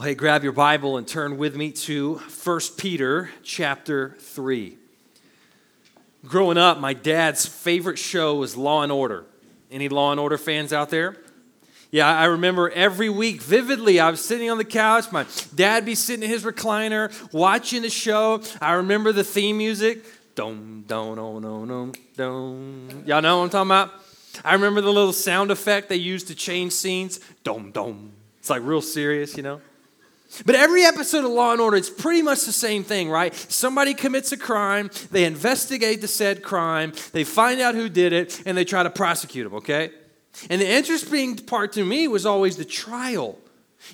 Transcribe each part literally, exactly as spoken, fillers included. Well, hey, grab your Bible and turn with me to First Peter chapter three. Growing up, my dad's favorite show was Law and Order. Any Law and Order fans out there? Yeah, I remember every week vividly, I was sitting on the couch, my dad'd be sitting in his recliner, watching the show. I remember the theme music. Dum, dum, dum, dum, dum, dum. Y'all know what I'm talking about? I remember the little sound effect they used to change scenes. Dum, dum. It's like real serious, you know? But every episode of Law and Order, it's pretty much the same thing, right? Somebody commits a crime, they investigate the said crime, they find out who did it, and they try to prosecute them, okay? And the interesting part to me was always the trial.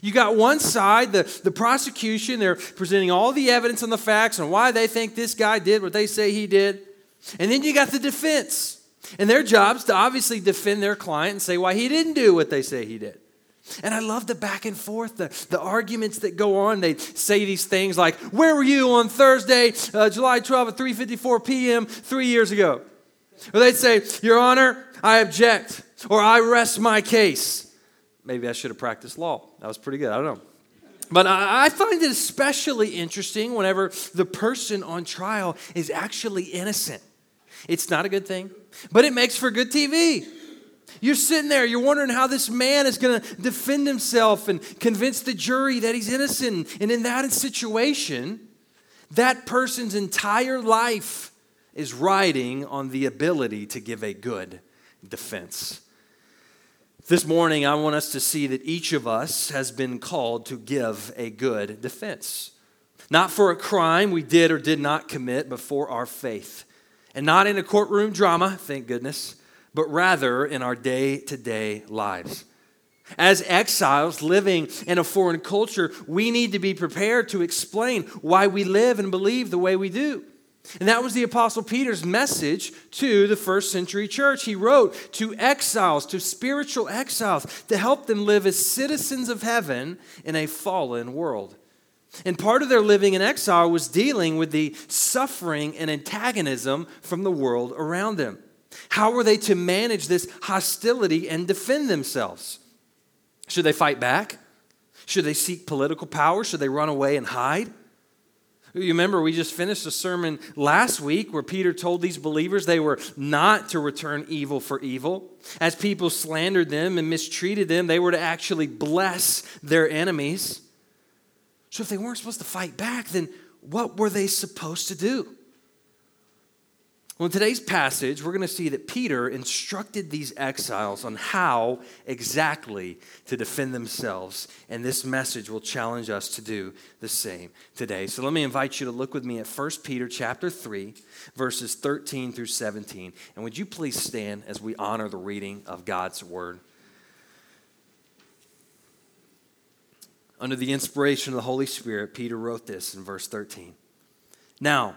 You got one side, the, the prosecution, they're presenting all the evidence and the facts and why they think this guy did what they say he did. And then you got the defense. And their job's to obviously defend their client and say why he didn't do what they say he did. And I love the back and forth, the, the arguments that go on. They say these things like, where were you on Thursday, uh, July twelfth at three fifty-four p.m. three years ago? Or they'd say, Your Honor, I object, or I rest my case. Maybe I should have practiced law. That was pretty good. I don't know. But I, I find it especially interesting whenever the person on trial is actually innocent. It's not a good thing, but it makes for good T V. You're sitting there, you're wondering how this man is going to defend himself and convince the jury that he's innocent. And in that situation, that person's entire life is riding on the ability to give a good defense. This morning, I want us to see that each of us has been called to give a good defense. Not for a crime we did or did not commit, but for our faith. And not in a courtroom drama, thank goodness, but rather in our day-to-day lives. As exiles living in a foreign culture, we need to be prepared to explain why we live and believe the way we do. And that was the Apostle Peter's message to the first century church. He wrote to exiles, to spiritual exiles, to help them live as citizens of heaven in a fallen world. And part of their living in exile was dealing with the suffering and antagonism from the world around them. How were they to manage this hostility and defend themselves? Should they fight back? Should they seek political power? Should they run away and hide? You remember we just finished a sermon last week where Peter told these believers they were not to return evil for evil. As people slandered them and mistreated them, they were to actually bless their enemies. So if they weren't supposed to fight back, then what were they supposed to do? Well, in today's passage, we're going to see that Peter instructed these exiles on how exactly to defend themselves, and this message will challenge us to do the same today. So let me invite you to look with me at First Peter chapter three, verses thirteen through seventeen, and would you please stand as we honor the reading of God's word? Under the inspiration of the Holy Spirit, Peter wrote this in verse thirteen. Now,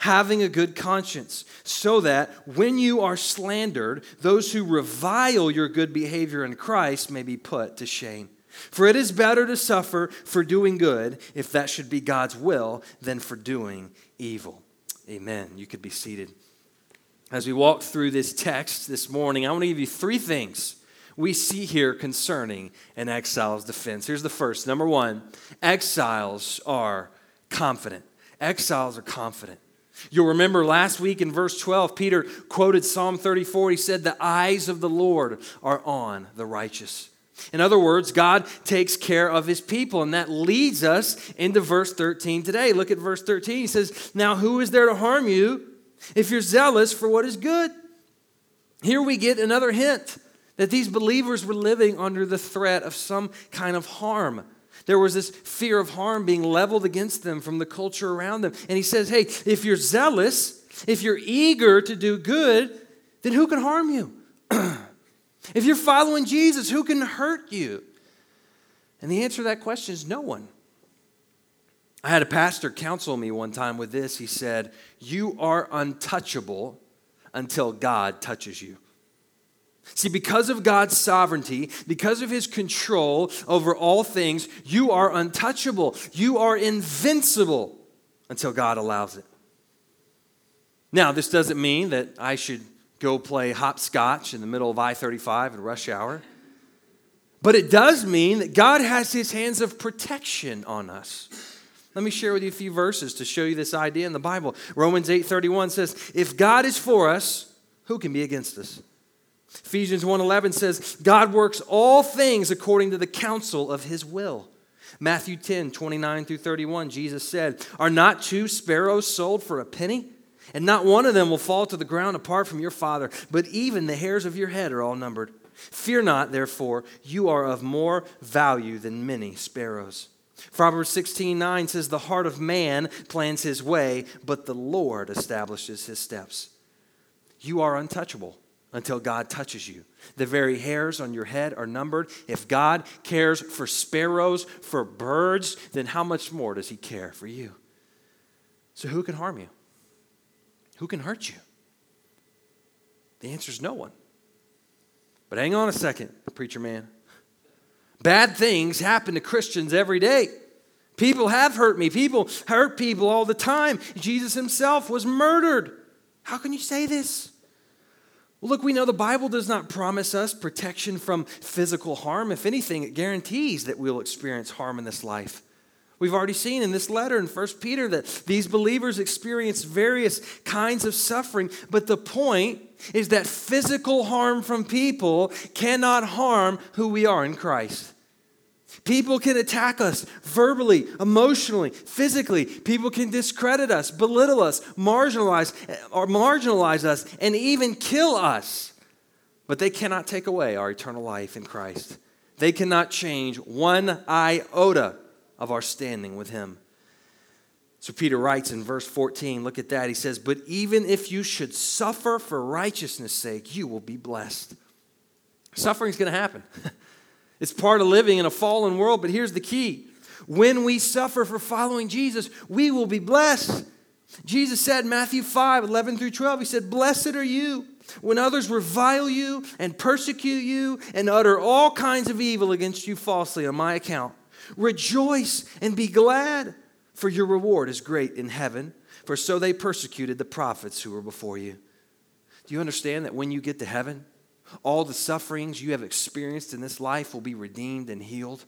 having a good conscience, so that when you are slandered, those who revile your good behavior in Christ may be put to shame. For it is better to suffer for doing good, if that should be God's will, than for doing evil. Amen. You could be seated. As we walk through this text this morning, I want to give you three things we see here concerning an exile's defense. Here's the first. Number one, exiles are confident. Exiles are confident. You'll remember last week in verse twelve, Peter quoted Psalm thirty-four. He said, the eyes of the Lord are on the righteous. In other words, God takes care of his people. And that leads us into verse thirteen today. Look at verse thirteen. He says, now who is there to harm you if you're zealous for what is good? Here we get another hint that these believers were living under the threat of some kind of harm. There was this fear of harm being leveled against them from the culture around them. And he says, hey, if you're zealous, if you're eager to do good, then who can harm you? If you're following Jesus, who can hurt you? And the answer to that question is no one. I had a pastor counsel me one time with this. He said, you are untouchable until God touches you. See, because of God's sovereignty, because of his control over all things, you are untouchable. You are invincible until God allows it. Now, this doesn't mean that I should go play hopscotch in the middle of I thirty-five in rush hour. But it does mean that God has his hands of protection on us. Let me share with you a few verses to show you this idea in the Bible. Romans eight thirty-one says, if God is for us, who can be against us? Ephesians one eleven says, God works all things according to the counsel of his will. Matthew ten twenty-nine through thirty-one, Jesus said, are not two sparrows sold for a penny? And not one of them will fall to the ground apart from your Father, but even the hairs of your head are all numbered. Fear not, therefore, you are of more value than many sparrows. Proverbs sixteen nine says, the heart of man plans his way, but the Lord establishes his steps. You are untouchable until God touches you. The very hairs on your head are numbered. If God cares for sparrows, for birds, then how much more does he care for you? So who can harm you? Who can hurt you? The answer is no one. But hang on a second, preacher man. Bad things happen to Christians every day. People have hurt me. People hurt people all the time. Jesus himself was murdered. How can you say this? Well, look, we know the Bible does not promise us protection from physical harm. If anything, it guarantees that we'll experience harm in this life. We've already seen in this letter in First Peter that these believers experience various kinds of suffering, but the point is that physical harm from people cannot harm who we are in Christ. People can attack us verbally, emotionally, physically. People can discredit us, belittle us, marginalize, or marginalize us, and even kill us. But they cannot take away our eternal life in Christ. They cannot change one iota of our standing with him. So Peter writes in verse fourteen, look at that. He says, but even if you should suffer for righteousness' sake, you will be blessed. Suffering's going to happen. It's part of living in a fallen world, but here's the key. When we suffer for following Jesus, we will be blessed. Jesus said in Matthew five eleven through twelve, he said, blessed are you when others revile you and persecute you and utter all kinds of evil against you falsely on my account. Rejoice and be glad, for your reward is great in heaven, for so they persecuted the prophets who were before you. Do you understand that when you get to heaven, all the sufferings you have experienced in this life will be redeemed and healed?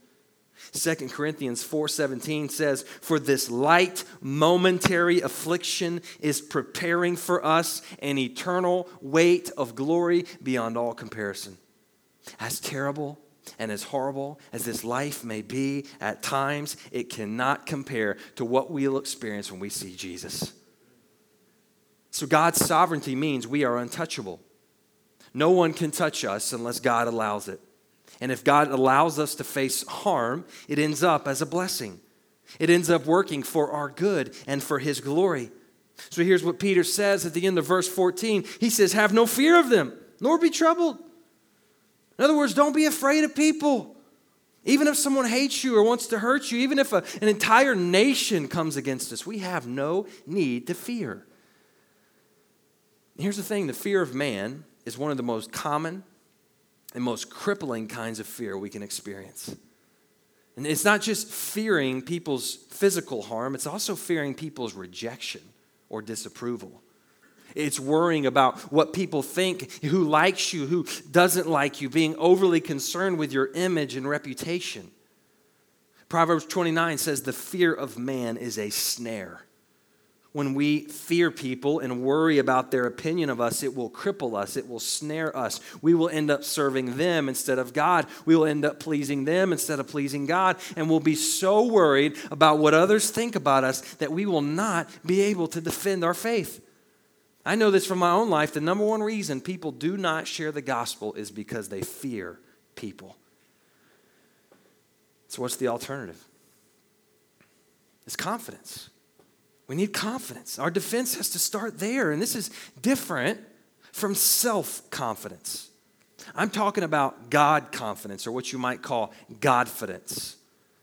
Second Corinthians four seventeen says, for this light momentary affliction is preparing for us an eternal weight of glory beyond all comparison. As terrible and as horrible as this life may be at times, it cannot compare to what we'll experience when we see Jesus. So God's sovereignty means we are untouchable. No one can touch us unless God allows it. And if God allows us to face harm, it ends up as a blessing. It ends up working for our good and for his glory. So here's what Peter says at the end of verse fourteen. He says, have no fear of them, nor be troubled. In other words, don't be afraid of people. Even if someone hates you or wants to hurt you, even if a, an entire nation comes against us, we have no need to fear. Here's the thing, the fear of man is one of the most common and most crippling kinds of fear we can experience. And it's not just fearing people's physical harm, it's also fearing people's rejection or disapproval. It's worrying about what people think, who likes you, who doesn't like you, being overly concerned with your image and reputation. Proverbs twenty-nine says the fear of man is a snare. When we fear people and worry about their opinion of us, it will cripple us. It will snare us. We will end up serving them instead of God. We will end up pleasing them instead of pleasing God. And we'll be so worried about what others think about us that we will not be able to defend our faith. I know this from my own life. The number one reason people do not share the gospel is because they fear people. So what's the alternative? It's confidence. We need confidence. Our defense has to start there, and this is different from self-confidence. I'm talking about God confidence, or what you might call Godfidence.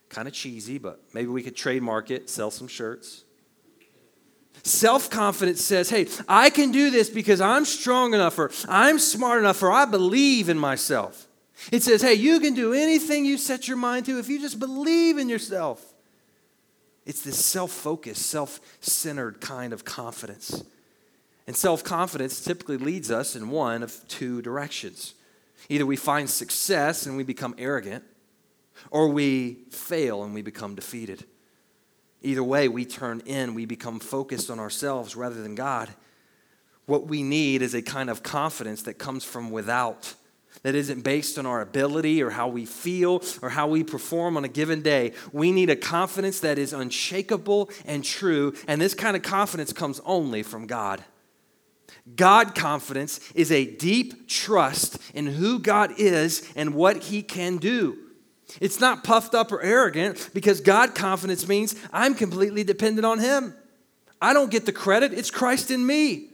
Kind of cheesy, but maybe we could trademark it, sell some shirts. Self-confidence says, hey, I can do this because I'm strong enough, or I'm smart enough, or I believe in myself. It says, hey, you can do anything you set your mind to if you just believe in yourself. It's this self-focused, self-centered kind of confidence. And self-confidence typically leads us in one of two directions. Either we find success and we become arrogant, or we fail and we become defeated. Either way, we turn in, we become focused on ourselves rather than God. What we need is a kind of confidence that comes from without, that isn't based on our ability or how we feel or how we perform on a given day. We need a confidence that is unshakable and true, and this kind of confidence comes only from God. God confidence is a deep trust in who God is and what he can do. It's not puffed up or arrogant, because God confidence means I'm completely dependent on him. I don't get the credit. It's Christ in me.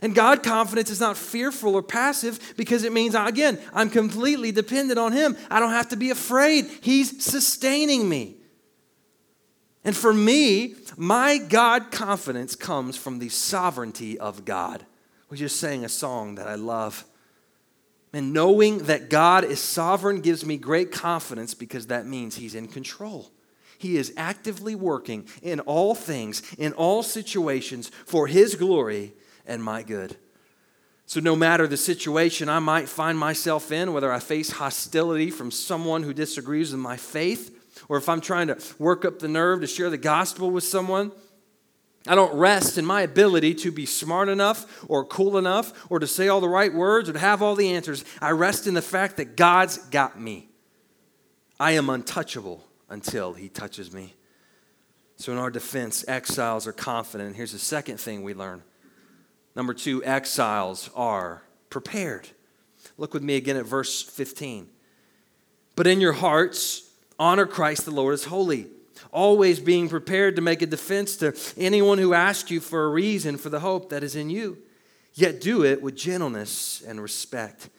And God confidence is not fearful or passive, because it means, again, I'm completely dependent on him. I don't have to be afraid. He's sustaining me. And for me, my God confidence comes from the sovereignty of God. We just sang a song that I love. And knowing that God is sovereign gives me great confidence, because that means he's in control. He is actively working in all things, in all situations, for his glory and my good. So no matter the situation I might find myself in, whether I face hostility from someone who disagrees with my faith, or if I'm trying to work up the nerve to share the gospel with someone, I don't rest in my ability to be smart enough or cool enough or to say all the right words or to have all the answers. I rest in the fact that God's got me. I am untouchable until he touches me. So in our defense, exiles are confident. And here's the second thing we learn. Number two, exiles are prepared. Look with me again at verse fifteen. But in your hearts, honor Christ the Lord as holy, always being prepared to make a defense to anyone who asks you for a reason for the hope that is in you. Yet do it with gentleness and respect.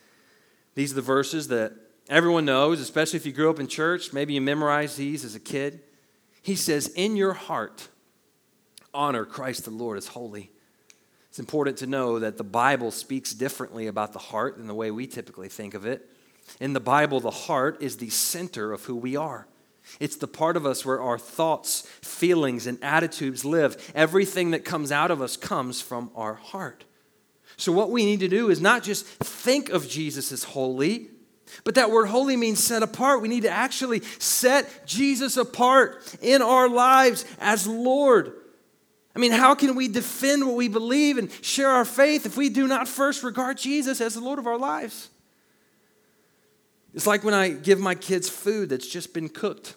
These are the verses that everyone knows, especially if you grew up in church. Maybe you memorized these as a kid. He says, in your heart, honor Christ the Lord as holy. It's important to know that the Bible speaks differently about the heart than the way we typically think of it. In the Bible, the heart is the center of who we are. It's the part of us where our thoughts, feelings, and attitudes live. Everything that comes out of us comes from our heart. So what we need to do is not just think of Jesus as holy, but that word holy means set apart. We need to actually set Jesus apart in our lives as Lord. I mean, how can we defend what we believe and share our faith if we do not first regard Jesus as the Lord of our lives? It's like when I give my kids food that's just been cooked.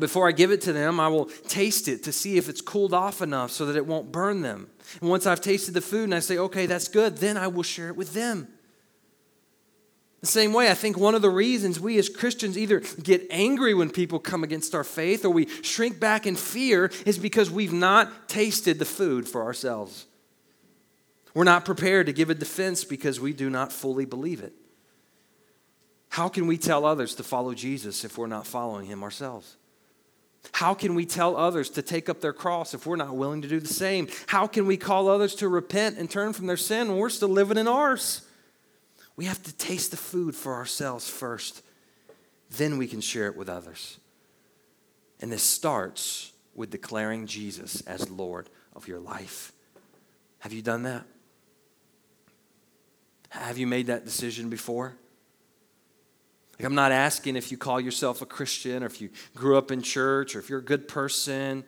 Before I give it to them, I will taste it to see if it's cooled off enough so that it won't burn them. And once I've tasted the food and I say, okay, that's good, then I will share it with them. The same way, I think one of the reasons we as Christians either get angry when people come against our faith or we shrink back in fear is because we've not tasted the food for ourselves. We're not prepared to give a defense because we do not fully believe it. How can we tell others to follow Jesus if we're not following him ourselves? How can we tell others to take up their cross if we're not willing to do the same? How can we call others to repent and turn from their sin when we're still living in ours? We have to taste the food for ourselves first. Then we can share it with others. And this starts with declaring Jesus as Lord of your life. Have you done that? Have you made that decision before? Like, I'm not asking if you call yourself a Christian or if you grew up in church or if you're a good person.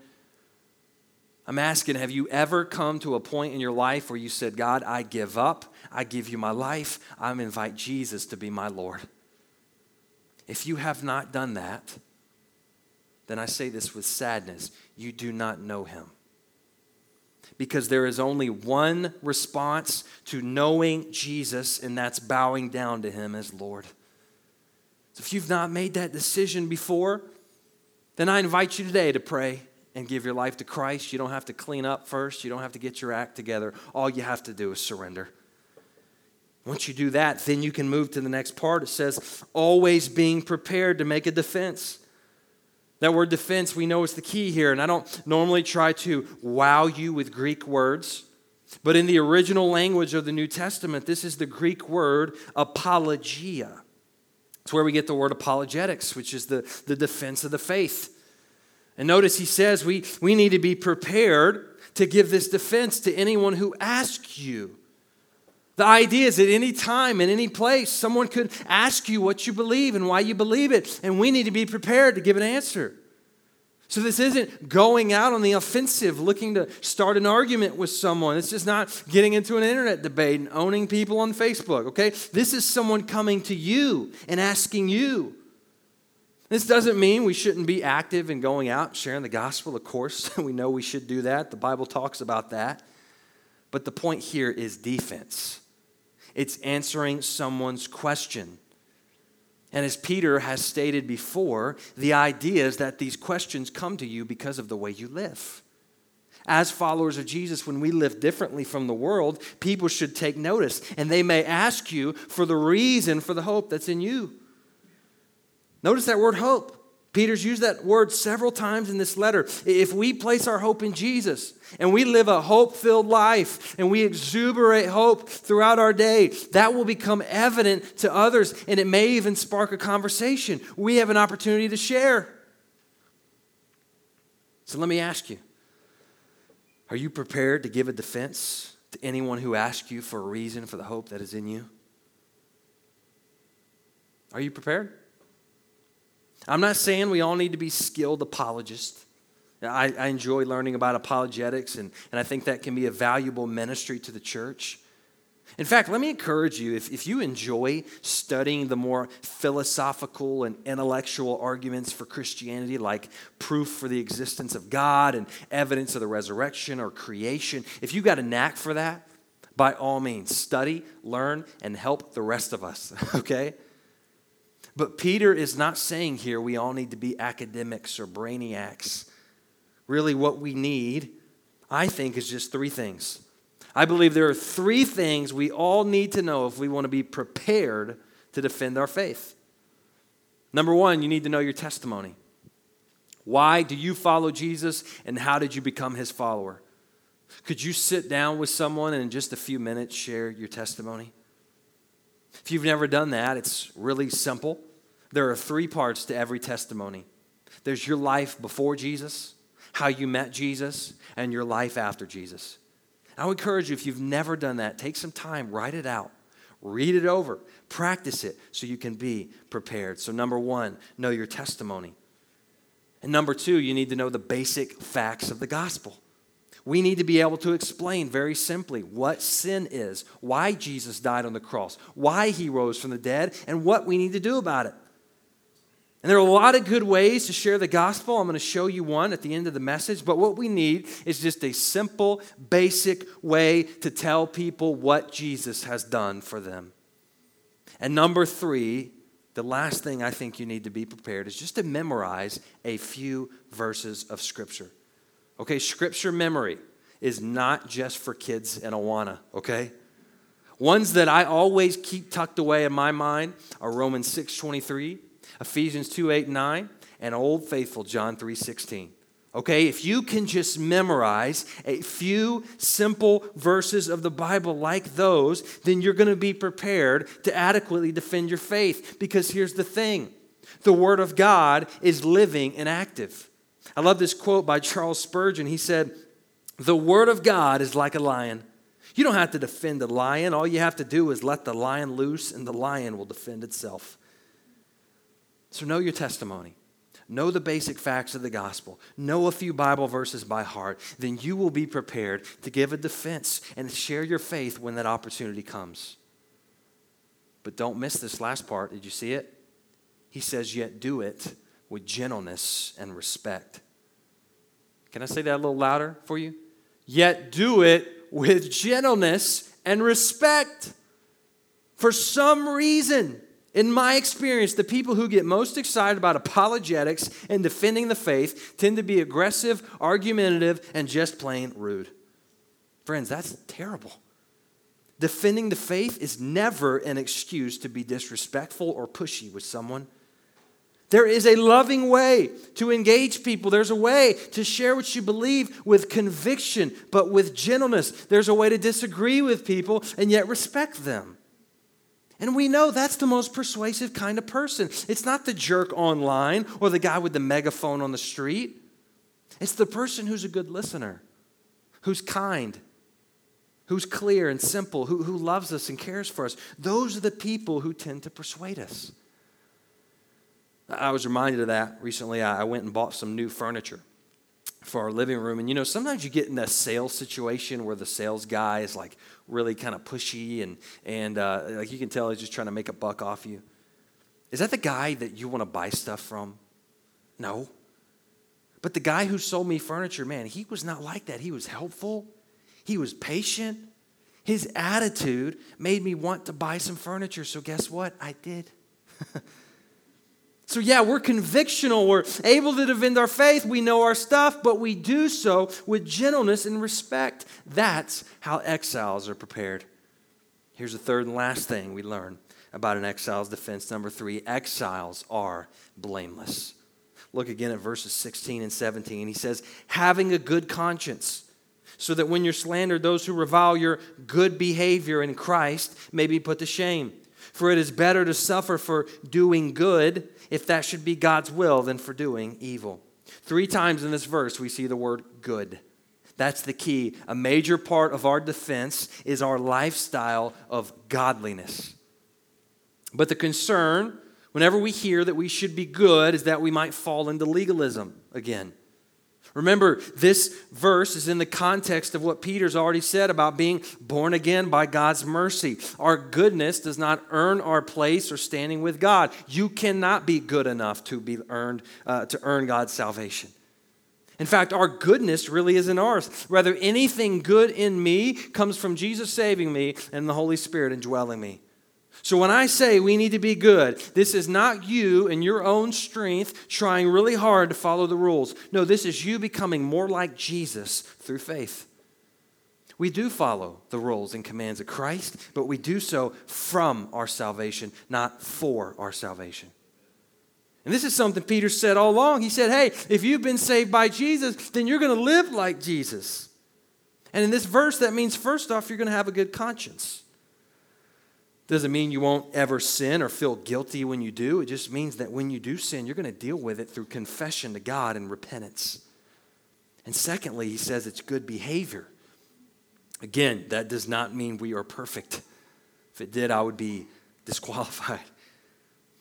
I'm asking, have you ever come to a point in your life where you said, God, I give up. I give you my life. I invite Jesus to be my Lord. If you have not done that, then I say this with sadness. You do not know him. Because there is only one response to knowing Jesus, and that's bowing down to him as Lord. So if you've not made that decision before, then I invite you today to pray and give your life to Christ. You don't have to clean up first. You don't have to get your act together. All you have to do is surrender. Once you do that, then you can move to the next part. It says, always being prepared to make a defense. That word defense, we know, is the key here. And I don't normally try to wow you with Greek words, but in the original language of the New Testament, this is the Greek word apologia. It's where we get the word apologetics, which is the, the defense of the faith. And notice he says we, we need to be prepared to give this defense to anyone who asks you. The idea is at any time, in any place, someone could ask you what you believe and why you believe it, and we need to be prepared to give an answer. So this isn't going out on the offensive, looking to start an argument with someone. It's just not getting into an internet debate and owning people on Facebook, okay? This is someone coming to you and asking you. This doesn't mean we shouldn't be active in going out and sharing the gospel. Of course, we know we should do that. The Bible talks about that. But the point here is defense. It's answering someone's question. And as Peter has stated before, the idea is that these questions come to you because of the way you live. As followers of Jesus, when we live differently from the world, people should take notice, and they may ask you for the reason for the hope that's in you. Notice that word hope. Peter's used that word several times in this letter. If we place our hope in Jesus and we live a hope-filled life and we exuberate hope throughout our day, that will become evident to others, and it may even spark a conversation. We have an opportunity to share. So let me ask you, are you prepared to give a defense to anyone who asks you for a reason for the hope that is in you? Are you prepared? I'm not saying we all need to be skilled apologists. I, I enjoy learning about apologetics, and, and I think that can be a valuable ministry to the church. In fact, let me encourage you, if, if you enjoy studying the more philosophical and intellectual arguments for Christianity, like proof for the existence of God and evidence of the resurrection or creation, if you got a knack for that, by all means, study, learn, and help the rest of us, okay? But Peter is not saying here we all need to be academics or brainiacs. Really, what we need, I think, is just three things. I believe there are three things we all need to know if we want to be prepared to defend our faith. Number one, you need to know your testimony. Why do you follow Jesus, and how did you become his follower? Could you sit down with someone and in just a few minutes share your testimony? If you've never done that, it's really simple. There are three parts to every testimony. There's your life before Jesus, how you met Jesus, and your life after Jesus. I would encourage you, if you've never done that, take some time, write it out, read it over, practice it so you can be prepared. So number one, know your testimony. And number two, you need to know the basic facts of the gospel. We need to be able to explain very simply what sin is, why Jesus died on the cross, why he rose from the dead, and what we need to do about it. And there are a lot of good ways to share the gospel. I'm going to show you one at the end of the message, but what we need is just a simple, basic way to tell people what Jesus has done for them. And number three, the last thing I think you need to be prepared is just to memorize a few verses of Scripture. Okay, scripture memory is not just for kids in Awana, okay? Ones that I always keep tucked away in my mind are Romans six twenty-three, Ephesians two eight and nine, and Old Faithful John three sixteen. Okay, if you can just memorize a few simple verses of the Bible like those, then you're going to be prepared to adequately defend your faith. Because here's the thing, the Word of God is living and active. I love this quote by Charles Spurgeon. He said, "The word of God is like a lion. You don't have to defend a lion. All you have to do is let the lion loose, and the lion will defend itself." So know your testimony. Know the basic facts of the gospel. Know a few Bible verses by heart. Then you will be prepared to give a defense and share your faith when that opportunity comes. But don't miss this last part. Did you see it? He says, "Yet do it with gentleness and respect." Can I say that a little louder for you? Yet do it with gentleness and respect. For some reason, in my experience, the people who get most excited about apologetics and defending the faith tend to be aggressive, argumentative, and just plain rude. Friends, that's terrible. Defending the faith is never an excuse to be disrespectful or pushy with someone. There is a loving way to engage people. There's a way to share what you believe with conviction, but with gentleness. There's a way to disagree with people and yet respect them. And we know that's the most persuasive kind of person. It's not the jerk online or the guy with the megaphone on the street. It's the person who's a good listener, who's kind, who's clear and simple, who, who loves us and cares for us. Those are the people who tend to persuade us. I was reminded of that recently. I went and bought some new furniture for our living room. And, you know, sometimes you get in a sales situation where the sales guy is, like, really kind of pushy and, and uh, like, you can tell he's just trying to make a buck off you. Is that the guy that you want to buy stuff from? No. But the guy who sold me furniture, man, he was not like that. He was helpful. He was patient. His attitude made me want to buy some furniture. So guess what? I did. So yeah, we're convictional, we're able to defend our faith, we know our stuff, but we do so with gentleness and respect. That's how exiles are prepared. Here's the third and last thing we learn about an exile's defense. Number three, exiles are blameless. Look again at verses sixteen and seventeen. He says, having a good conscience, so that when you're slandered, those who revile your good behavior in Christ may be put to shame. For it is better to suffer for doing good, if that should be God's will, than for doing evil. Three times in this verse, we see the word good. That's the key. A major part of our defense is our lifestyle of godliness. But the concern, whenever we hear that we should be good, is that we might fall into legalism again. Remember, this verse is in the context of what Peter's already said about being born again by God's mercy. Our goodness does not earn our place or standing with God. You cannot be good enough to be earned uh, to earn God's salvation. In fact, our goodness really isn't ours. Rather, anything good in me comes from Jesus saving me and the Holy Spirit indwelling me. So when I say we need to be good, this is not you in your own strength trying really hard to follow the rules. No, this is you becoming more like Jesus through faith. We do follow the rules and commands of Christ, but we do so from our salvation, not for our salvation. And this is something Peter said all along. He said, hey, if you've been saved by Jesus, then you're going to live like Jesus. And in this verse, that means first off, you're going to have a good conscience. Doesn't mean you won't ever sin or feel guilty when you do. It just means that when you do sin, you're going to deal with it through confession to God and repentance. And secondly, he says it's good behavior. Again, that does not mean we are perfect. If it did, I would be disqualified.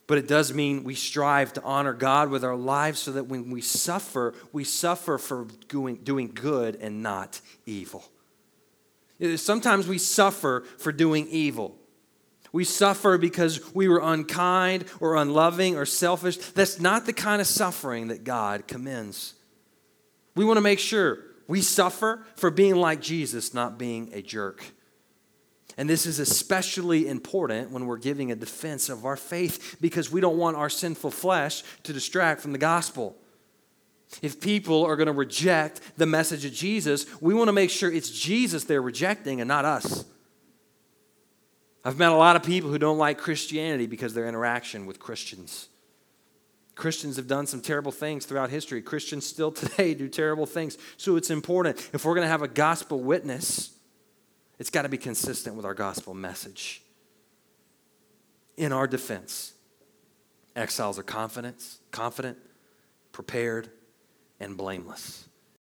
But it does mean we strive to honor God with our lives so that when we suffer, we suffer for doing, doing good and not evil. Sometimes we suffer for doing evil. We suffer because we were unkind or unloving or selfish. That's not the kind of suffering that God commends. We want to make sure we suffer for being like Jesus, not being a jerk. And this is especially important when we're giving a defense of our faith because we don't want our sinful flesh to distract from the gospel. If people are going to reject the message of Jesus, we want to make sure it's Jesus they're rejecting and not us. I've met a lot of people who don't like Christianity because of their interaction with Christians. Christians have done some terrible things throughout history. Christians still today do terrible things. So it's important. If we're going to have a gospel witness, it's got to be consistent with our gospel message. In our defense, exiles are confident, confident, prepared, and blameless.